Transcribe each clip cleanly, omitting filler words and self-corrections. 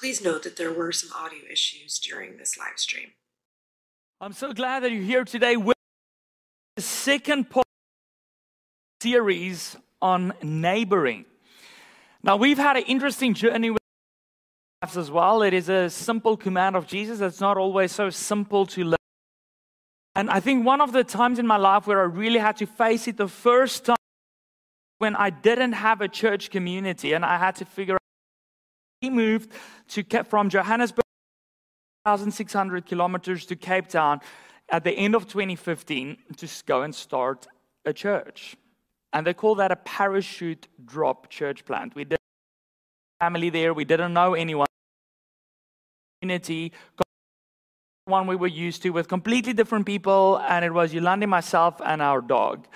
Please note that there were some audio issues during this live stream. I'm so glad that you're here today with the second part of the series on neighboring. Now, we've had an interesting journey with lives as well. It is a simple command of Jesus that's not always so simple to live. And I think one of the times in my life where I really had to face it the first time when I didn't have a church community and I had to figure out. He moved from Johannesburg, 1,600 kilometers to Cape Town at the end of 2015 to go and start a church. And they call that a parachute drop church plant. We didn't have family there. We didn't know anyone. Community, one we were used to with completely different people. And it was Yolande, myself, and our dog.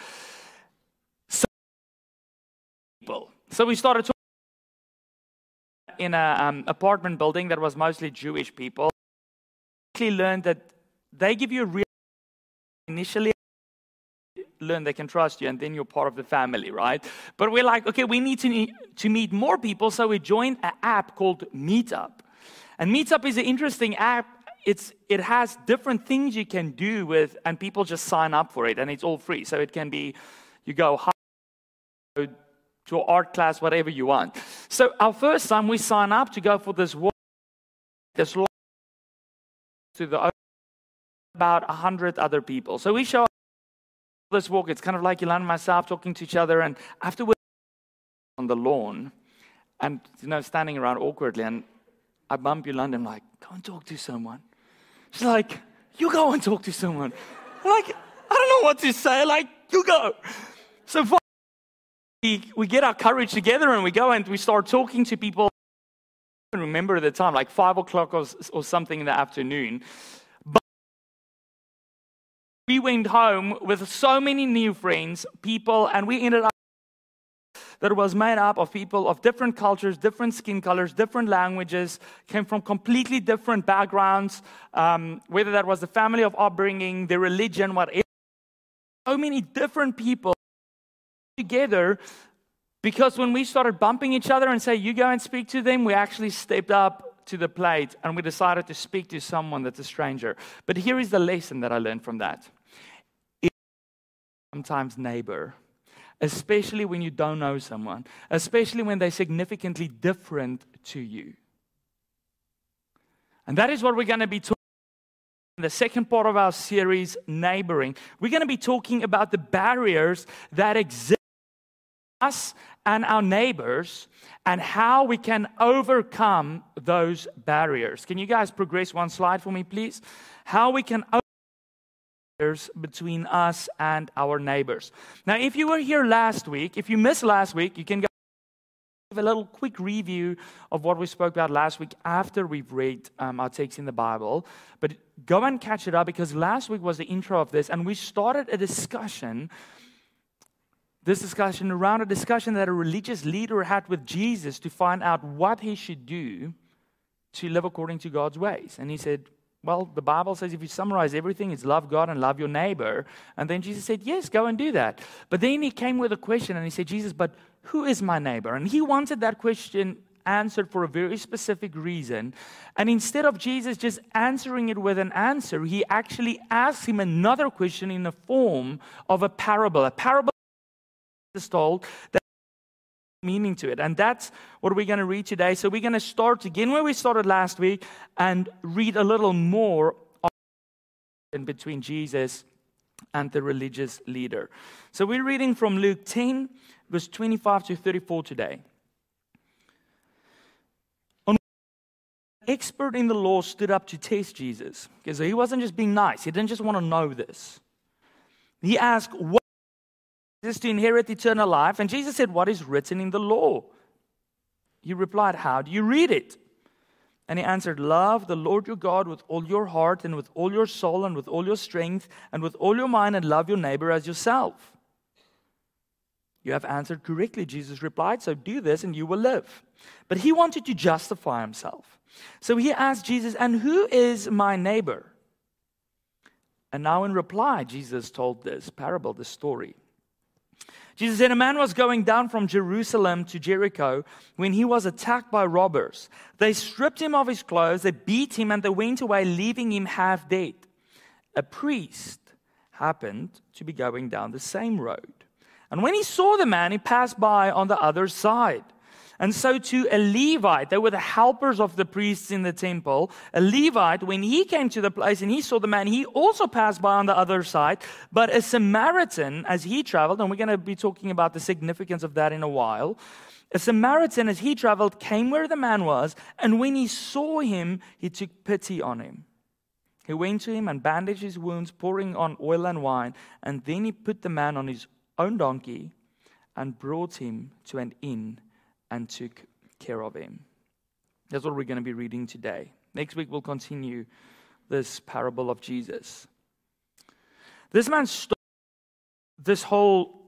So we started talking. In an apartment building that was mostly Jewish people, I learned that they give you a real initially learn they can trust you, and then you're part of the family, right? But we're like, okay, we need to meet more people, so we joined an app called Meetup. And Meetup is an interesting app. It has different things you can do with, and people just sign up for it, and it's all free. So it can be, you go high, to art class, whatever you want. So our first time, we sign up to go for this walk. This walk to the ocean, about 100 other people. So we show up for this walk. It's kind of like Yolande and myself talking to each other. And after we're on the lawn, and standing around awkwardly, and I bump Yolande. I'm like, go and talk to someone. She's like, you go and talk to someone. I'm like, I don't know what to say. Like, you go. So far. We get our courage together and we go and we start talking to people. I don't remember the time, like 5 o'clock or something in the afternoon. But we went home with so many new friends, people, and we ended up that was made up of people of different cultures, different skin colors, different languages, came from completely different backgrounds, whether that was the family of upbringing, the religion, whatever. So many different people. Together, because when we started bumping each other and say, you go and speak to them, we actually stepped up to the plate and we decided to speak to someone that's a stranger. But here is the lesson that I learned from that. Sometimes neighbor, especially when you don't know someone, especially when they're significantly different to you. And that is what we're going to be talking in the second part of our series, Neighboring. We're going to be talking about the barriers that exist us and our neighbors and how we can overcome those barriers. Can you guys progress one slide for me, please? How we can overcome barriers between us and our neighbors. Now, if you were here last week, if you missed last week, you can go give a little quick review of what we spoke about last week after we've read our text in the Bible. But go and catch it up because last week was the intro of this and we started a discussion. This discussion around a discussion that a religious leader had with Jesus to find out what he should do to live according to God's ways. And he said, well, the Bible says if you summarize everything, it's love God and love your neighbor. And then Jesus said, yes, go and do that. But then he came with a question and he said, Jesus, but who is my neighbor? And he wanted that question answered for a very specific reason. And instead of Jesus just answering it with an answer, he actually asked him another question in the form of a parable. A parable is told that has meaning to it. And that's what we're going to read today. So we're going to start again where we started last week and read a little more in between Jesus and the religious leader. So we're reading from Luke 10, verse 25 to 34 today. An expert in the law stood up to test Jesus. Okay, so he wasn't just being nice. He didn't just want to know this. He asked, what is to inherit eternal life? And Jesus said, what is written in the law? He replied, how do you read it? And he answered, love the Lord your God with all your heart and with all your soul and with all your strength and with all your mind and love your neighbor as yourself. You have answered correctly, Jesus replied, so do this and you will live. But he wanted to justify himself. So he asked Jesus, and who is my neighbor? And now in reply, Jesus told this parable, this story. Jesus said, a man was going down from Jerusalem to Jericho when he was attacked by robbers. They stripped him of his clothes, they beat him, and they went away, leaving him half dead. A priest happened to be going down the same road. And when he saw the man, he passed by on the other side. And so too a Levite, they were the helpers of the priests in the temple. A Levite, when he came to the place and he saw the man, he also passed by on the other side. But a Samaritan, as he traveled, and we're going to be talking about the significance of that in a while. A Samaritan, as he traveled, came where the man was. And when he saw him, he took pity on him. He went to him and bandaged his wounds, pouring on oil and wine. And then he put the man on his own donkey and brought him to an inn and took care of him. That's what we're going to be reading today. Next week we'll continue this parable of Jesus. This man starts this whole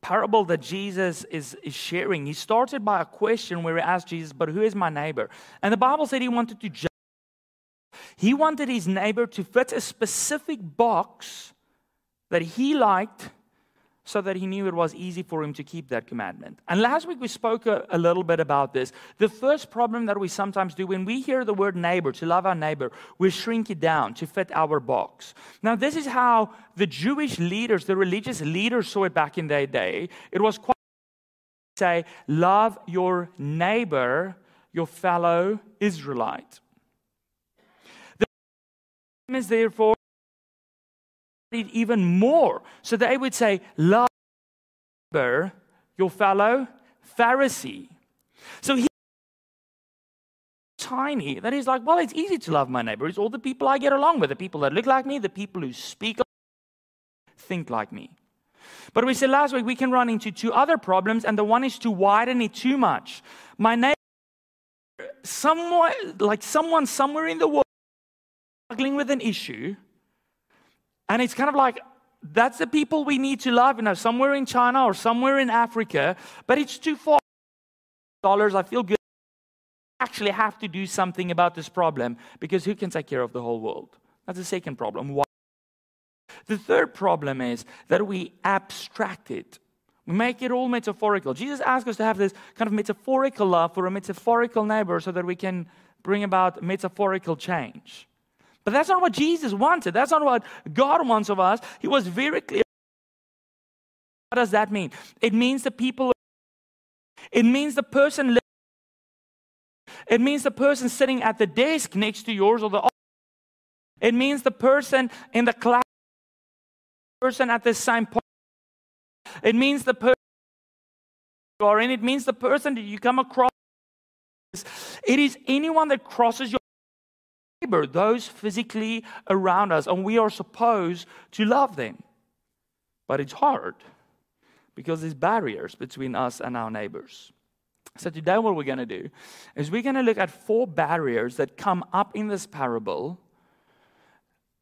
parable that Jesus is sharing. He started by a question where he asked Jesus, but who is my neighbor? And the Bible said he wanted to judge. He wanted his neighbor to fit a specific box that he liked, so that he knew it was easy for him to keep that commandment. And last week we spoke a little bit about this. The first problem that we sometimes do when we hear the word neighbor, to love our neighbor, we shrink it down to fit our box. Now this is how the Jewish leaders, the religious leaders saw it back in their day. It was quite easy to say, love your neighbor, your fellow Israelite. The problem is therefore it even more. So they would say, love your fellow Pharisee. So he's tiny that he's like, well, it's easy to love my neighbor. It's all the people I get along with, the people that look like me, the people who speak, think like me. But we said last week, we can run into two other problems, and the one is to widen it too much. My neighbor, someone somewhere in the world struggling with an issue, and it's kind of like, that's the people we need to love, somewhere in China or somewhere in Africa, but it's too far. I feel good. I actually have to do something about this problem, because who can take care of the whole world? That's the second problem. Why? The third problem is that we abstract it. We make it all metaphorical. Jesus asked us to have this kind of metaphorical love for a metaphorical neighbor so that we can bring about metaphorical change. But that's not what Jesus wanted. That's not what God wants of us. He was very clear. What does that mean? It means the people. It means the person living. It means the person sitting at the desk next to yours or the office. It means the person in the class. Person at the same point. It means the person you are in. It means the person that you come across. It is anyone that crosses your neighbor, those physically around us, and we are supposed to love them. But it's hard because there's barriers between us and our neighbors. So today what we're going to do is we're going to look at four barriers that come up in this parable,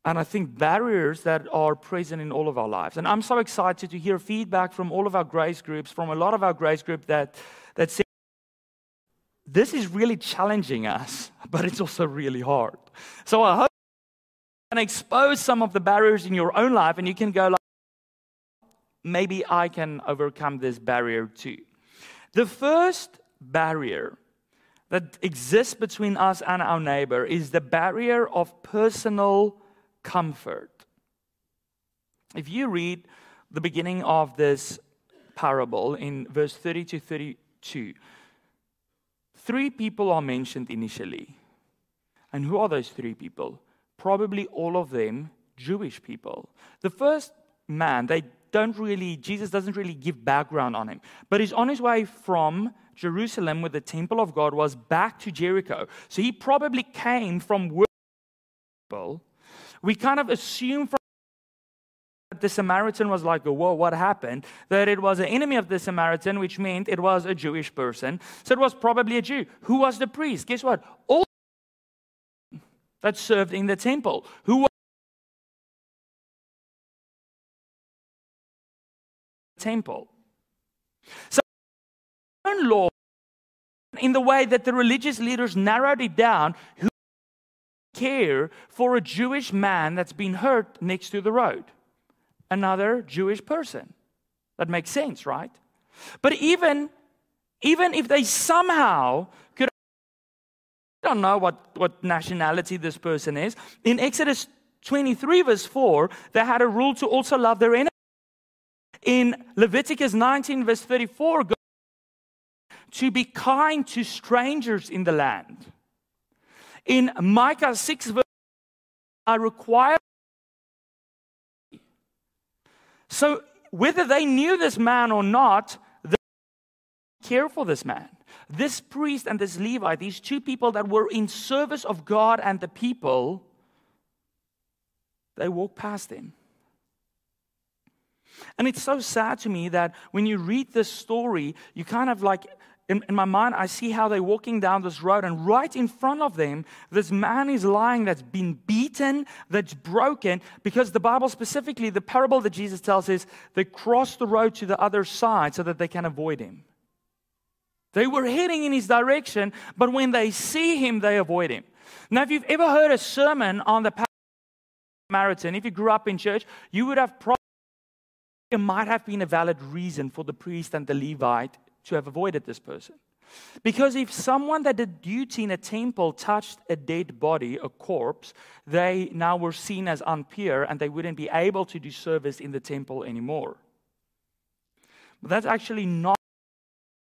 and I think barriers that are present in all of our lives. And I'm so excited to hear feedback from all of our grace groups, from a lot of our grace group that say, this is really challenging us, but it's also really hard. So I hope you can expose some of the barriers in your own life, and you can go like, maybe I can overcome this barrier too. The first barrier that exists between us and our neighbor is the barrier of personal comfort. If you read the beginning of this parable in verse 30 to 32, three people are mentioned initially. And who are those three people? Probably all of them Jewish people. The first man, Jesus doesn't really give background on him. But he's on his way from Jerusalem, where the temple of God was, back to Jericho. So he probably came from working people. We kind of assume from the Samaritan was like, whoa, what happened? That it was an enemy of the Samaritan, which meant it was a Jewish person. So it was probably a Jew. Who was the priest? Guess what? All that served in the temple. Who was the temple? So law, in the way that the religious leaders narrowed it down, who care for a Jewish man that's been hurt next to the road? Another Jewish person. That makes sense, right? But even if they somehow could, I don't know what nationality this person is. In Exodus 23 verse 4, they had a rule to also love their enemies. In Leviticus 19 verse 34, God to be kind to strangers in the land. In Micah 6 verse 4, I require. So whether they knew this man or not, they care for this man. This priest and this Levite, these two people that were in service of God and the people, they walked past him. And it's so sad to me that when you read this story, you kind of like, in my mind, I see how they're walking down this road, and right in front of them, this man is lying that's been beaten, that's broken, because the Bible specifically, the parable that Jesus tells is they crossed the road to the other side so that they can avoid him. They were heading in his direction, but when they see him, they avoid him. Now, if you've ever heard a sermon on the Samaritan, if you grew up in church, you would have probably, there might have been a valid reason for the priest and the Levite to have avoided this person. Because if someone that did duty in a temple touched a dead body, a corpse, they now were seen as impure and they wouldn't be able to do service in the temple anymore. But that's actually not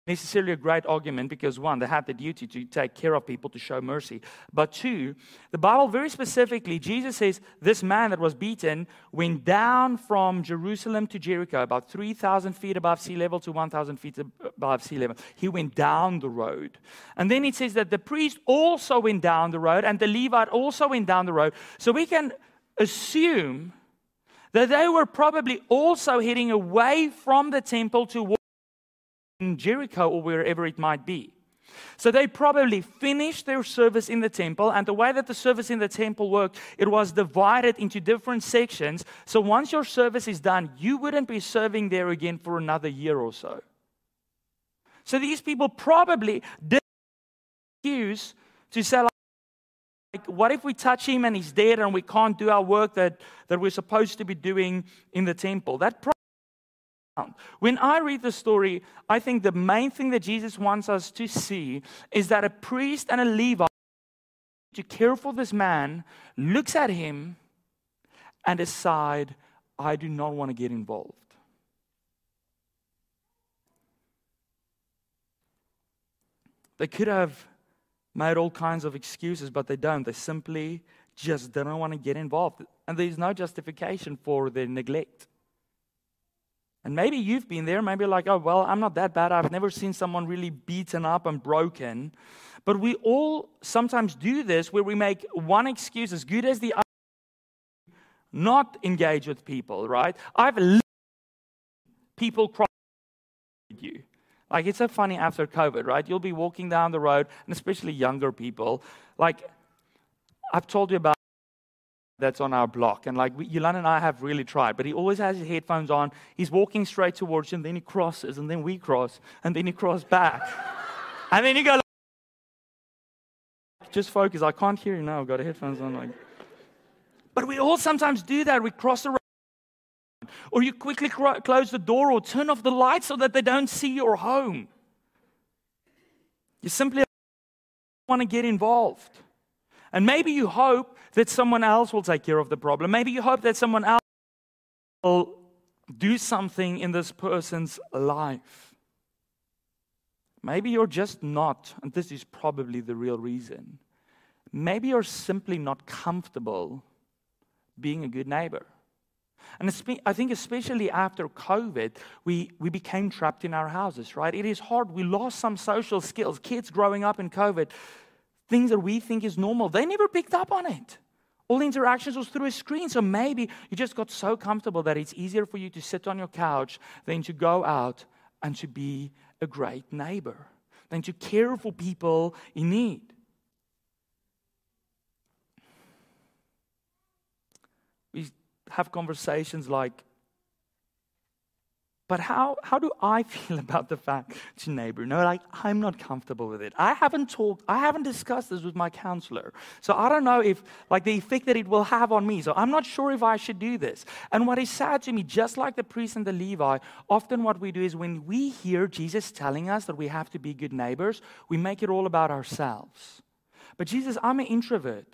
necessarily a great argument because one, they had the duty to take care of people, to show mercy. But two, the Bible very specifically, Jesus says this man that was beaten went down from Jerusalem to Jericho, about 3,000 feet above sea level to 1,000 feet above sea level. He went down the road. And then it says that the priest also went down the road and the Levite also went down the road. So we can assume that they were probably also heading away from the temple to in Jericho or wherever it might be. So they probably finished their service in the temple, and the way that the service in the temple worked, it was divided into different sections. So once your service is done, you wouldn't be serving there again for another year or so. So these people probably did use to say, like, what if we touch him and he's dead and we can't do our work that we're supposed to be doing in the temple? That probably. When I read the story, I think the main thing that Jesus wants us to see is that a priest and a Levite to care for this man looks at him and decide, I do not want to get involved. They could have made all kinds of excuses, but they don't. They simply just don't want to get involved. And there's no justification for their neglect. And maybe you've been there, maybe like, oh, well, I'm not that bad. I've never seen someone really beaten up and broken. But we all sometimes do this where we make one excuse as good as the other, not engage with people, right? I've literally people cry at you. Like, it's so funny after COVID, right? You'll be walking down the road, and especially younger people. Like, I've told you about that's on our block. And like Yolande and I have really tried, but he always has his headphones on. He's walking straight towards you, and then he crosses, and then we cross, and then he crosses back. And then you go, like, just focus. I can't hear you now. I've got headphones on. Like, but we all sometimes do that. We cross the road, or you quickly close the door or turn off the lights so that they don't see your home. You simply don't want to get involved. And maybe you hope that someone else will take care of the problem. Maybe you hope that someone else will do something in this person's life. Maybe you're just not, and this is probably the real reason, maybe you're simply not comfortable being a good neighbor. And I think especially after COVID, we became trapped in our houses, right? It is hard. We lost some social skills. Kids growing up in COVID, things that we think is normal, they never picked up on it. All the interactions was through a screen. So maybe you just got so comfortable that it's easier for you to sit on your couch than to go out and to be a great neighbor, than to care for people in need. We have conversations like, But how do I feel about the fact to neighbor? No, like, I'm not comfortable with it. I haven't discussed this with my counselor. So I don't know if, like, the effect that it will have on me. So I'm not sure if I should do this. And what is sad to me, just like the priest and the Levi, often what we do is when we hear Jesus telling us that we have to be good neighbors, we make it all about ourselves. But Jesus, I'm an introvert.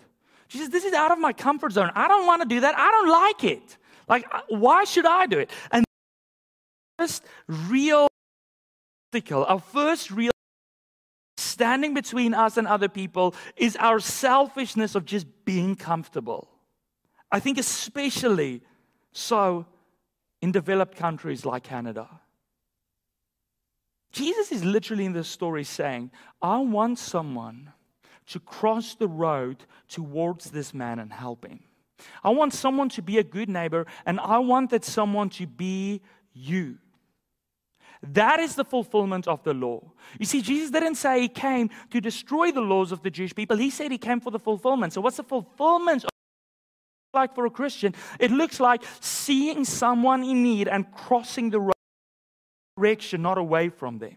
Jesus, this is out of my comfort zone. I don't want to do that. I don't like it. Like, why should I do it? And our first real standing between us and other people is our selfishness of just being comfortable. I think especially so in developed countries like Canada. Jesus is literally in this story saying, I want someone to cross the road towards this man and help him. I want someone to be a good neighbor, and I want that someone to be you. That is the fulfillment of the law. You see, Jesus didn't say he came to destroy the laws of the Jewish people. He said he came for the fulfillment. So what's the fulfillment like for a Christian? It looks like seeing someone in need and crossing the direction, not away from them.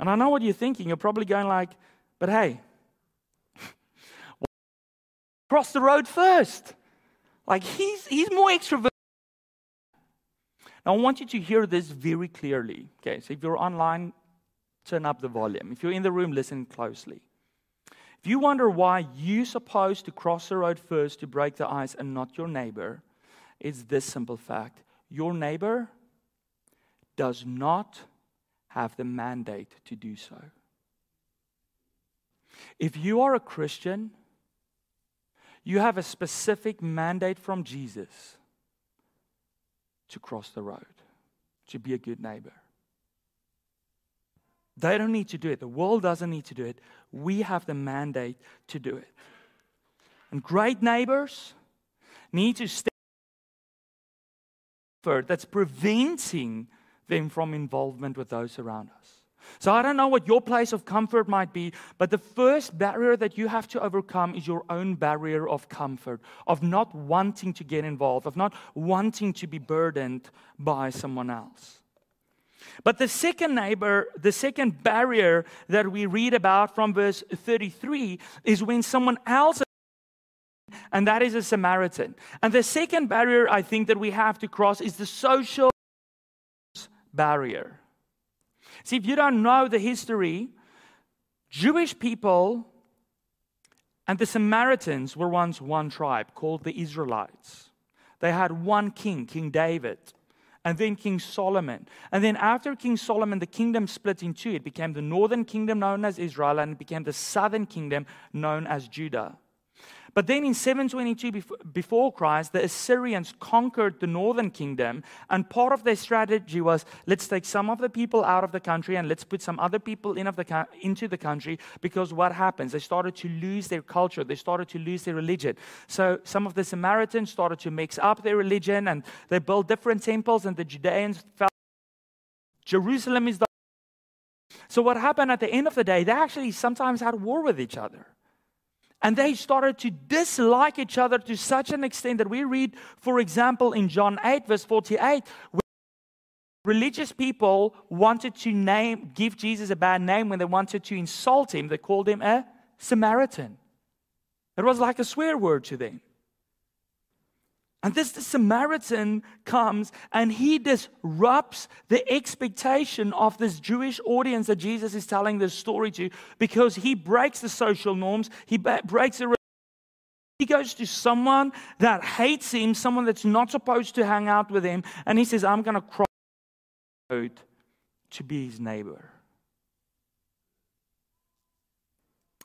And I know what you're thinking. You're probably going like, but hey, cross the road first. Like, he's more extroverted. I want you to hear this very clearly. Okay, so if you're online, turn up the volume. If you're in the room, listen closely. If you wonder why you're supposed to cross the road first to break the ice and not your neighbor, it's this simple fact. Your neighbor does not have the mandate to do so. If you are a Christian, you have a specific mandate from Jesus to cross the road, to be a good neighbor. They don't need to do it. The world doesn't need to do it. We have the mandate to do it. And great neighbors need to stay that's preventing them from involvement with those around us. So I don't know what your place of comfort might be, but the first barrier that you have to overcome is your own barrier of comfort, of not wanting to get involved, of not wanting to be burdened by someone else. But the second barrier that we read about from verse 33 is when someone else, and that is a Samaritan. And the second barrier I think that we have to cross is the social barrier. See, if you don't know the history, Jewish people and the Samaritans were once one tribe called the Israelites. They had one king, King David, and then King Solomon. And then after King Solomon, the kingdom split in two. It became the northern kingdom known as Israel, and it became the southern kingdom known as Judah. But then in 722 before Christ, the Assyrians conquered the northern kingdom, and part of their strategy was, let's take some of the people out of the country and let's put some other people into the country, because what happens? They started to lose their culture. They started to lose their religion. So some of the Samaritans started to mix up their religion, and they built different temples, and the Judeans fell. Jerusalem is the... So what happened at the end of the day, they actually sometimes had war with each other. And they started to dislike each other to such an extent that we read, for example, in John 8, verse 48, where religious people wanted to give Jesus a bad name. When they wanted to insult him, they called him a Samaritan. It was like a swear word to them. And the Samaritan comes and he disrupts the expectation of this Jewish audience that Jesus is telling this story to, because he breaks the social norms. He breaks the... He goes to someone that hates him, someone that's not supposed to hang out with him, and he says, I'm going to cross the road to be his neighbor.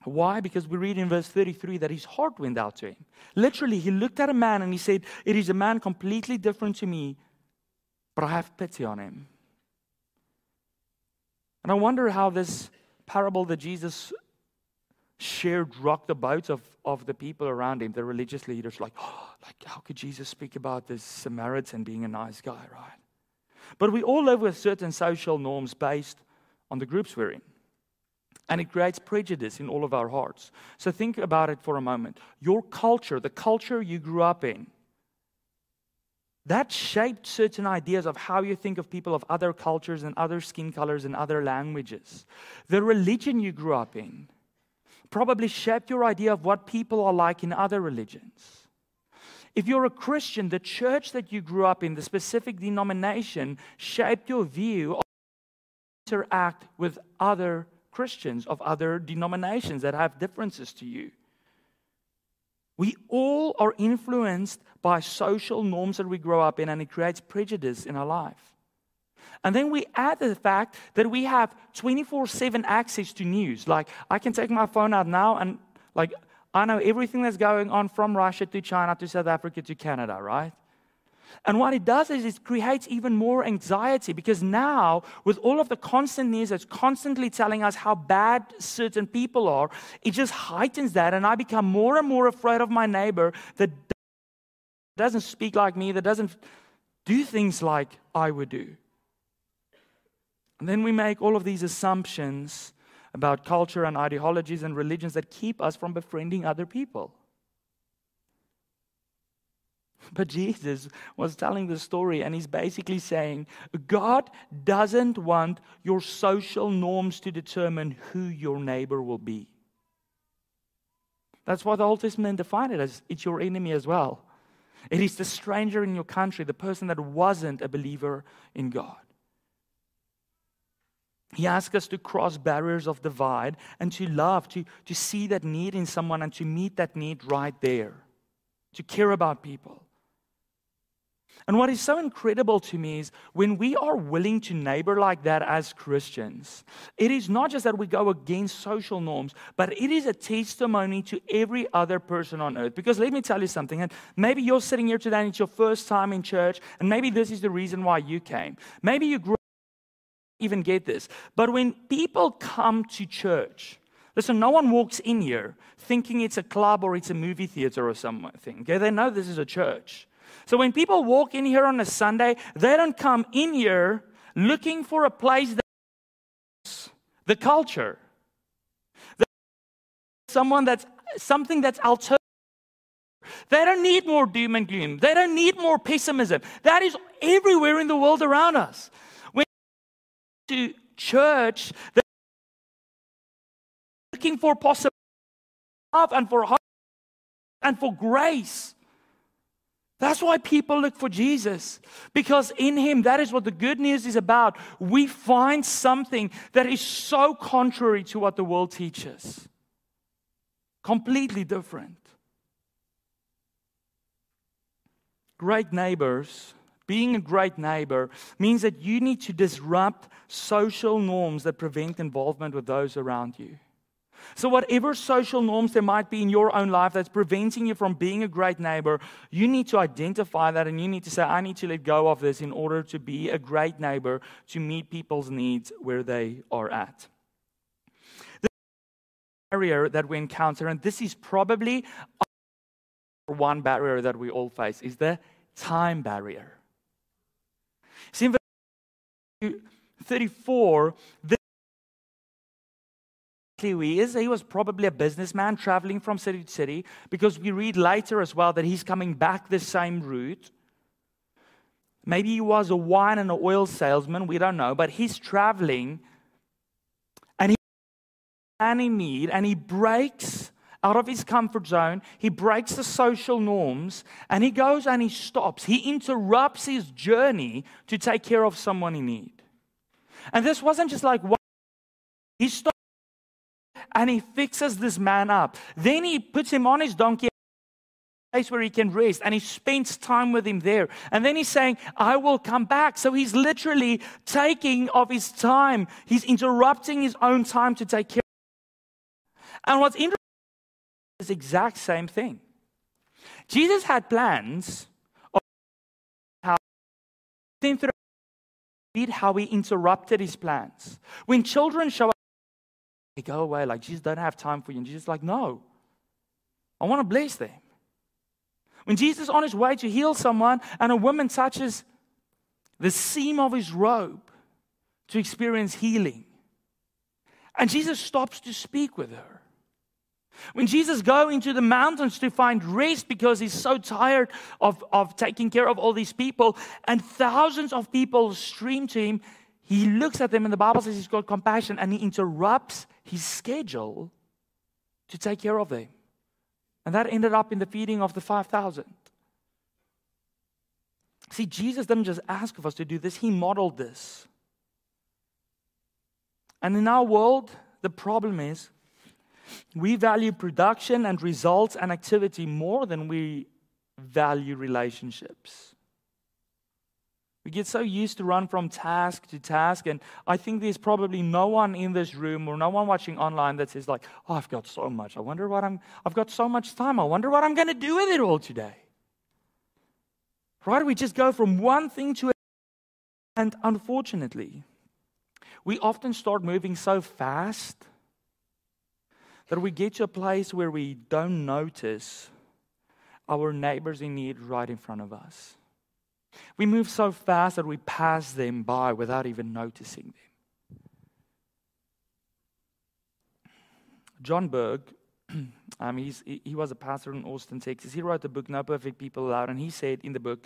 Why? Because we read in verse 33 that his heart went out to him. Literally, he looked at a man and he said, it is a man completely different to me, but I have pity on him. And I wonder how this parable that Jesus shared rocked the boats of the people around him, the religious leaders, like, how could Jesus speak about this Samaritan being a nice guy, right? But we all live with certain social norms based on the groups we're in. And it creates prejudice in all of our hearts. So think about it for a moment. Your culture, the culture you grew up in, that shaped certain ideas of how you think of people of other cultures and other skin colors and other languages. The religion you grew up in probably shaped your idea of what people are like in other religions. If you're a Christian, the church that you grew up in, the specific denomination, shaped your view of how you interact with other Christians of other denominations that have differences to you. We all are influenced by social norms that we grow up in, and it creates prejudice in our life. And then we add the fact that we have 24/7 access to news. Like, I can take my phone out now and, like, I know everything that's going on from Russia to China to South Africa to Canada, right? And what it does is it creates even more anxiety, because now, with all of the constant news that's constantly telling us how bad certain people are, it just heightens that, and I become more and more afraid of my neighbor that doesn't speak like me, that doesn't do things like I would do. And then we make all of these assumptions about culture and ideologies and religions that keep us from befriending other people. But Jesus was telling the story, and he's basically saying, God doesn't want your social norms to determine who your neighbor will be. That's why the Old Testament defined it as, it's your enemy as well. It is the stranger in your country, the person that wasn't a believer in God. He asks us to cross barriers of divide and to love, to see that need in someone and to meet that need right there, to care about people. And what is so incredible to me is when we are willing to neighbor like that as Christians, it is not just that we go against social norms, but it is a testimony to every other person on earth. Because let me tell you something, and maybe you're sitting here today and it's your first time in church, and maybe this is the reason why you came. Maybe you grew up and didn't even get this. But when people come to church, listen, no one walks in here thinking it's a club or it's a movie theater or something. Okay? They know this is a church. So when people walk in here on a Sunday, they don't come in here looking for a place that's the culture. Something that's alternative. They don't need more doom and gloom. They don't need more pessimism. That is everywhere in the world around us. When we go to church, looking for possible love and for hope and for grace. That's why people look for Jesus, because in him, that is what the good news is about. We find something that is so contrary to what the world teaches. Completely different. Great neighbors. Being a great neighbor means that you need to disrupt social norms that prevent involvement with those around you. So whatever social norms there might be in your own life that's preventing you from being a great neighbor, you need to identify that, and you need to say, I need to let go of this in order to be a great neighbor, to meet people's needs where they are at. This is a barrier that we encounter, and this is probably one barrier that we all face, is the time barrier. See, in verse 34, he was probably a businessman traveling from city to city, because we read later as well that he's coming back the same route. Maybe he was a wine and an oil salesman, we don't know, but he's traveling and he's a man in need, and he breaks out of his comfort zone, he breaks the social norms, and he goes and he stops. He interrupts his journey to take care of someone in need. And this wasn't just like one, he stopped and he fixes this man up. Then he puts him on his donkey, a place where he can rest, and he spends time with him there. And then he's saying, I will come back. So he's literally taking of his time. He's interrupting his own time to take care of him. And what's interesting is the exact same thing. Jesus had plans of how he interrupted his plans. When children show up, they go away, like, Jesus don't have time for you. And Jesus is like, no, I want to bless them. When Jesus is on his way to heal someone and a woman touches the seam of his robe to experience healing, and Jesus stops to speak with her. When Jesus goes into the mountains to find rest because he's so tired of taking care of all these people, and thousands of people stream to him, he looks at them, and the Bible says he's got compassion, and he interrupts his schedule to take care of them. And that ended up in the feeding of the 5,000. See, Jesus didn't just ask of us to do this. He modeled this. And in our world, the problem is we value production and results and activity more than we value relationships. We get so used to run from task to task, and I think there's probably no one in this room or no one watching online that says like, oh, I've got so much. I've got so much time. I wonder what I'm going to do with it all today. Right? We just go from one thing to another, and unfortunately, we often start moving so fast that we get to a place where we don't notice our neighbors in need right in front of us. We move so fast that we pass them by without even noticing them. John Berg, he was a pastor in Austin, Texas. He wrote the book, No Perfect People Allowed, and he said in the book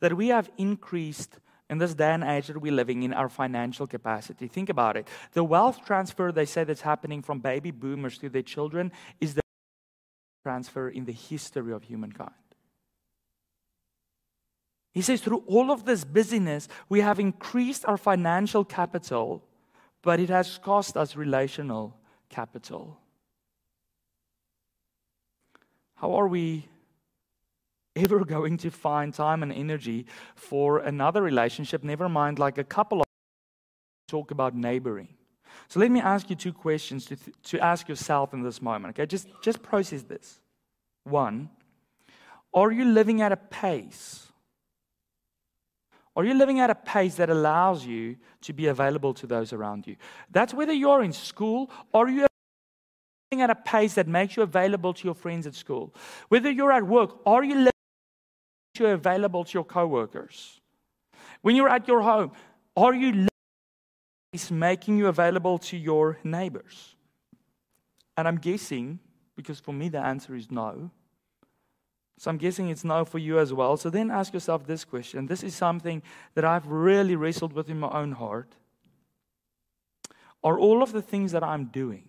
that we have increased in this day and age that we're living in our financial capacity. Think about it. The wealth transfer they say that's happening from baby boomers to their children is the transfer in the history of humankind. He says through all of this busyness, we have increased our financial capital, but it has cost us relational capital. How are we ever going to find time and energy for another relationship, never mind like a couple of talk about neighboring? So let me ask you two questions to ask yourself in this moment. Okay, just process this. One, are you living at a pace? Are you living at a pace that allows you to be available to those around you? That's whether you're in school or you're living at a pace that makes you available to your friends at school. Whether you're at work, are you living you're available to your co-workers? When you're at your home, are you making you available to your neighbors? And I'm guessing, because for me the answer is no, so I'm guessing it's no for you as well. So then ask yourself this question. This is something that I've really wrestled with in my own heart. Are all of the things that I'm doing,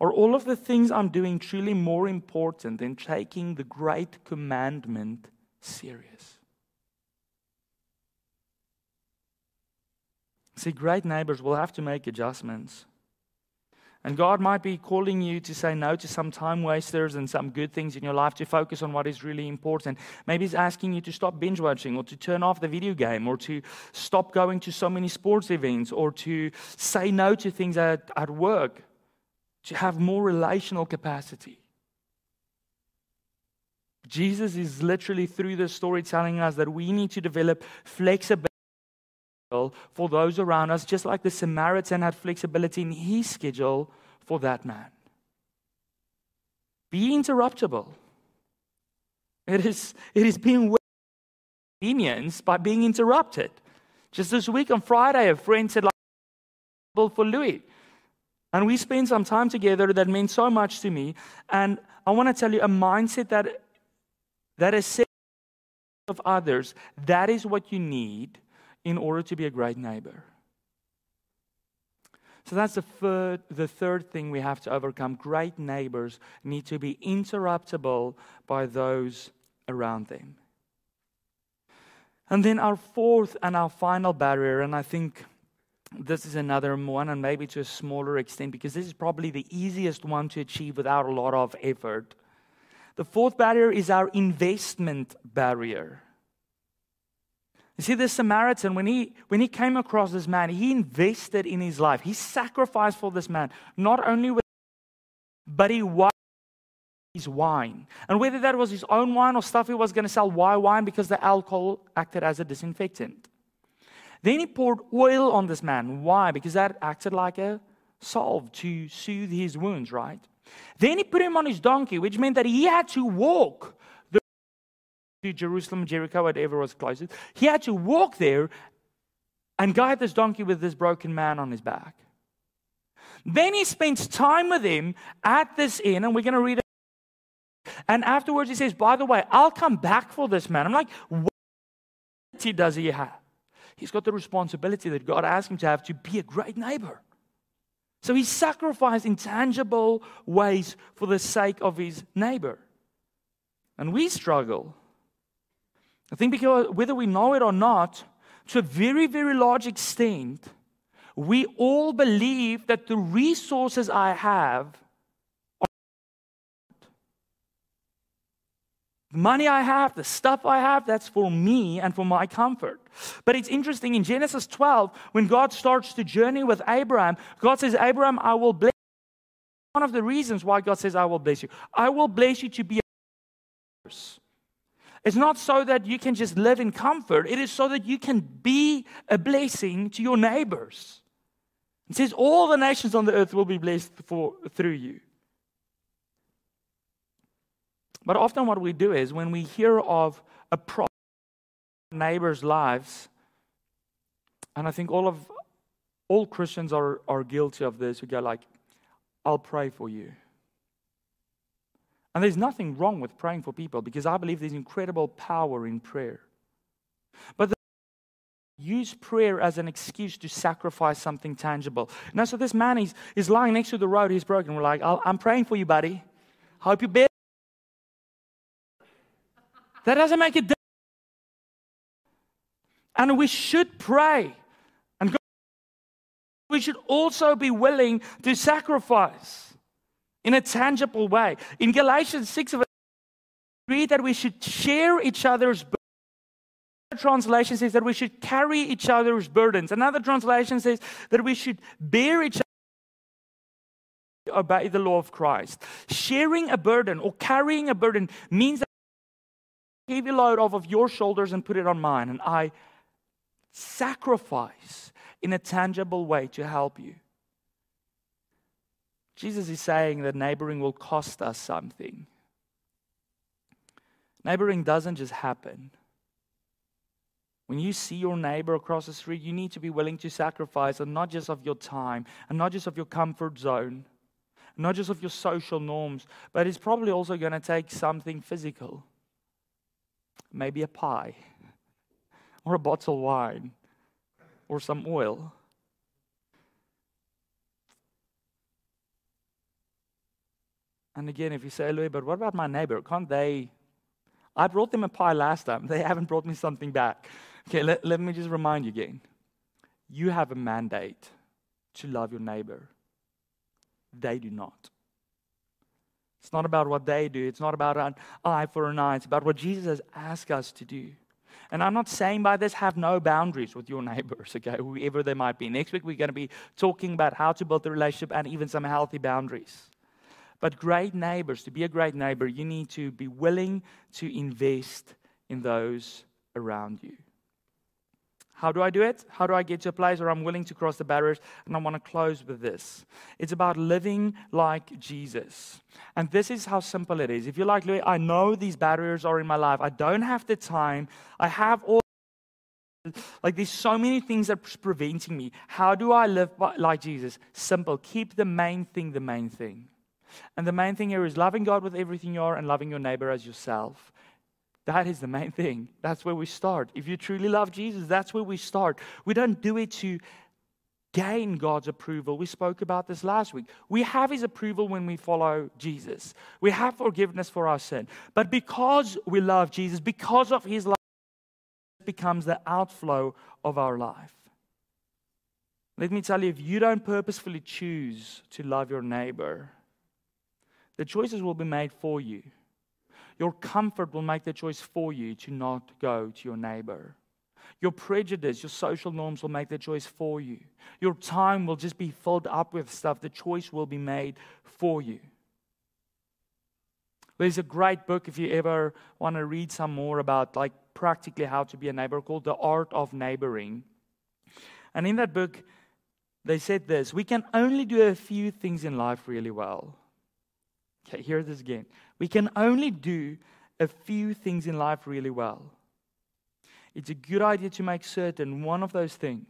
are all of the things I'm doing truly more important than taking the great commandment serious? See, great neighbors will have to make adjustments. And God might be calling you to say no to some time wasters and some good things in your life to focus on what is really important. Maybe He's asking you to stop binge watching or to turn off the video game or to stop going to so many sports events or to say no to things at work, to have more relational capacity. Jesus is literally through this story telling us that we need to develop flexibility for those around us, just like the Samaritan had flexibility in his schedule for that man. Be interruptible. It is being inconvenienced by being interrupted. Just this week on Friday, a friend said, like, for Louis. And we spent some time together that meant so much to me. And I want to tell you, a mindset that is of others, that is what you need in order to be a great neighbor. So that's the third thing we have to overcome. Great neighbors need to be interruptible by those around them. And then our fourth and our final barrier, and I think this is another one, and maybe to a smaller extent, because this is probably the easiest one to achieve without a lot of effort. The fourth barrier is our investment barrier. You see, this Samaritan, when he came across this man, he invested in his life. He sacrificed for this man, not only with, but he was his wine. And whether that was his own wine or stuff he was going to sell, why wine? Because the alcohol acted as a disinfectant. Then he poured oil on this man. Why? Because that acted like a salve to soothe his wounds, right? Then he put him on his donkey, which meant that he had to walk to Jerusalem, Jericho, whatever was closest. He had to walk there and guide this donkey with this broken man on his back. Then he spends time with him at this inn, and we're going to read it. And afterwards he says, by the way, I'll come back for this man. I'm like, what does he have? He's got the responsibility that God asked him to have to be a great neighbor. So he sacrificed in tangible ways for the sake of his neighbor. And we struggle, I think, because whether we know it or not, to a very, very large extent, we all believe that the resources I have are the money I have, the stuff I have, that's for me and for my comfort. But it's interesting, in Genesis 12, when God starts to journey with Abraham, God says, Abraham, I will bless you. One of the reasons why God says, I will bless you. I will bless you to be a person. It's not so that you can just live in comfort. It is so that you can be a blessing to your neighbors. It says all the nations on the earth will be blessed through you. But often what we do is when we hear of a problem in our neighbors' lives, and I think all Christians are guilty of this, we go like, I'll pray for you. And there's nothing wrong with praying for people because I believe there's incredible power in prayer. But use prayer as an excuse to sacrifice something tangible. Now, so this man is lying next to the road. He's broken. We're like, I'm praying for you, buddy. Hope you're better. That doesn't make it different. And we should pray. And God, we should also be willing to sacrifice in a tangible way. In Galatians 6, we read that we should share each other's burdens. Another translation says that we should carry each other's burdens. Another translation says that we should bear each other's burdens to obey the law of Christ. Sharing a burden or carrying a burden means that I give a load off of your shoulders and put it on mine, and I sacrifice in a tangible way to help you. Jesus is saying that neighboring will cost us something. Neighboring doesn't just happen. When you see your neighbor across the street, you need to be willing to sacrifice, and not just of your time, and not just of your comfort zone, not just of your social norms, but it's probably also going to take something physical. Maybe a pie, or a bottle of wine, or some oil. And again, if you say, Louis, but what about my neighbor? Can't they? I brought them a pie last time. They haven't brought me something back. Okay, let me just remind you again. You have a mandate to love your neighbor. They do not. It's not about what they do. It's not about an eye for an eye. It's about what Jesus has asked us to do. And I'm not saying by this, have no boundaries with your neighbors, okay, whoever they might be. Next week, we're going to be talking about how to build a relationship and even some healthy boundaries. But great neighbors, to be a great neighbor, you need to be willing to invest in those around you. How do I do it? How do I get to a place where I'm willing to cross the barriers? And I want to close with this. It's about living like Jesus. And this is how simple it is. If you're like, Louis, I know these barriers are in my life. I don't have the time. I have all. Like there's so many things that's preventing me. How do I live like Jesus? Simple. Keep the main thing the main thing. And the main thing here is loving God with everything you are and loving your neighbor as yourself. That is the main thing. That's where we start. If you truly love Jesus, that's where we start. We don't do it to gain God's approval. We spoke about this last week. We have His approval when we follow Jesus. We have forgiveness for our sin. But because we love Jesus, because of His love, it becomes the outflow of our life. Let me tell you, if you don't purposefully choose to love your neighbor, the choices will be made for you. Your comfort will make the choice for you to not go to your neighbor. Your prejudice, your social norms will make the choice for you. Your time will just be filled up with stuff. The choice will be made for you. There's a great book, if you ever want to read some more about like practically how to be a neighbor, called The Art of Neighboring. And in that book, they said this: we can only do a few things in life really well. Okay, hear this again. We can only do a few things in life really well. It's a good idea to make certain one of those things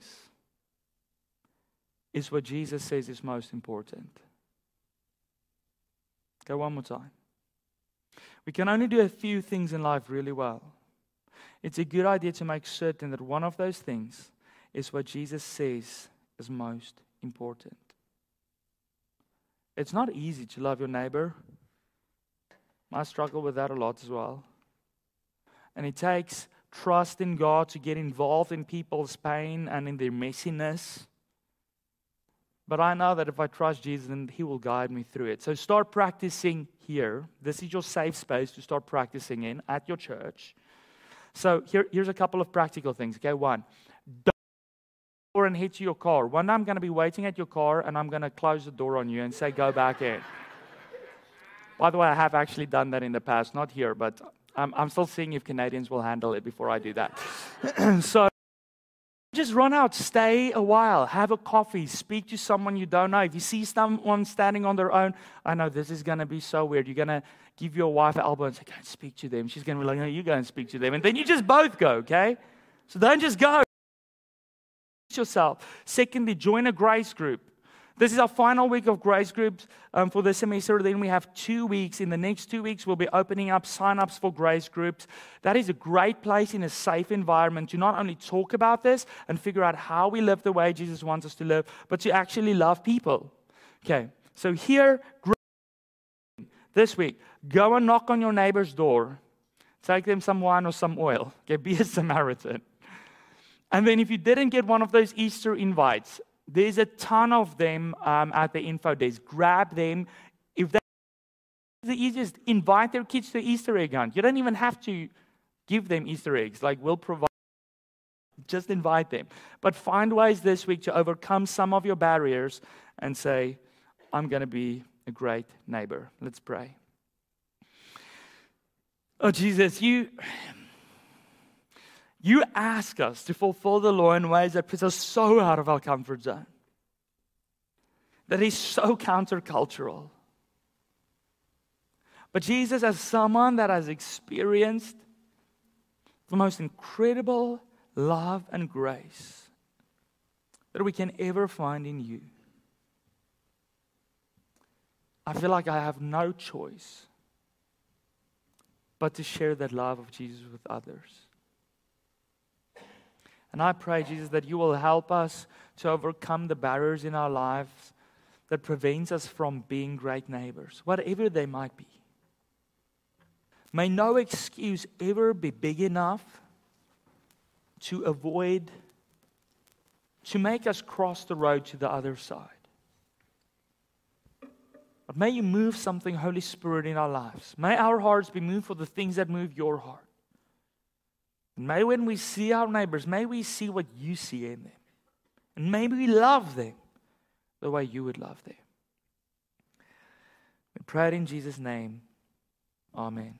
is what Jesus says is most important. Okay, one more time. We can only do a few things in life really well. It's a good idea to make certain that one of those things is what Jesus says is most important. It's not easy to love your neighbor. I struggle with that a lot as well. And it takes trust in God to get involved in people's pain and in their messiness. But I know that if I trust Jesus, then He will guide me through it. So start practicing here. This is your safe space to start practicing in at your church. So here's a couple of practical things. Okay, one, don't open the door and hit your car. One day I'm going to be waiting at your car and I'm going to close the door on you and say, go back in. By the way, I have actually done that in the past. Not here, but I'm still seeing if Canadians will handle it before I do that. So just run out, stay a while, have a coffee, speak to someone you don't know. If you see someone standing on their own, I know this is going to be so weird. You're going to give your wife an elbow and say, go and speak to them. She's going to be like, no, you go and speak to them. And then you just both go, okay? So don't just go. Yourself. Secondly, join a grace group. This is our final week of grace groups for this semester. Then we have 2 weeks. In the next 2 weeks, we'll be opening up sign-ups for grace groups. That is a great place in a safe environment to not only talk about this and figure out how we live the way Jesus wants us to live, but to actually love people. Okay, so here, this week, go and knock on your neighbor's door. Take them some wine or some oil. Okay, be a Samaritan. And then if you didn't get one of those Easter invites, there's a ton of them at the info desk. Grab them. If that's the easiest, invite their kids to Easter egg hunt. You don't even have to give them Easter eggs. Like, we'll provide. Just invite them. But find ways this week to overcome some of your barriers and say, I'm going to be a great neighbor. Let's pray. Oh, Jesus, You ask us to fulfill the law in ways that puts us so out of our comfort zone, that is so countercultural. But Jesus, as someone that has experienced the most incredible love and grace that we can ever find in You, I feel like I have no choice but to share that love of Jesus with others. And I pray, Jesus, that You will help us to overcome the barriers in our lives that prevents us from being great neighbors, whatever they might be. May no excuse ever be big enough to avoid, to make us cross the road to the other side. But may You move something, Holy Spirit, in our lives. May our hearts be moved for the things that move Your heart. May when we see our neighbors, may we see what You see in them. And may we love them the way You would love them. We pray it in Jesus' name. Amen.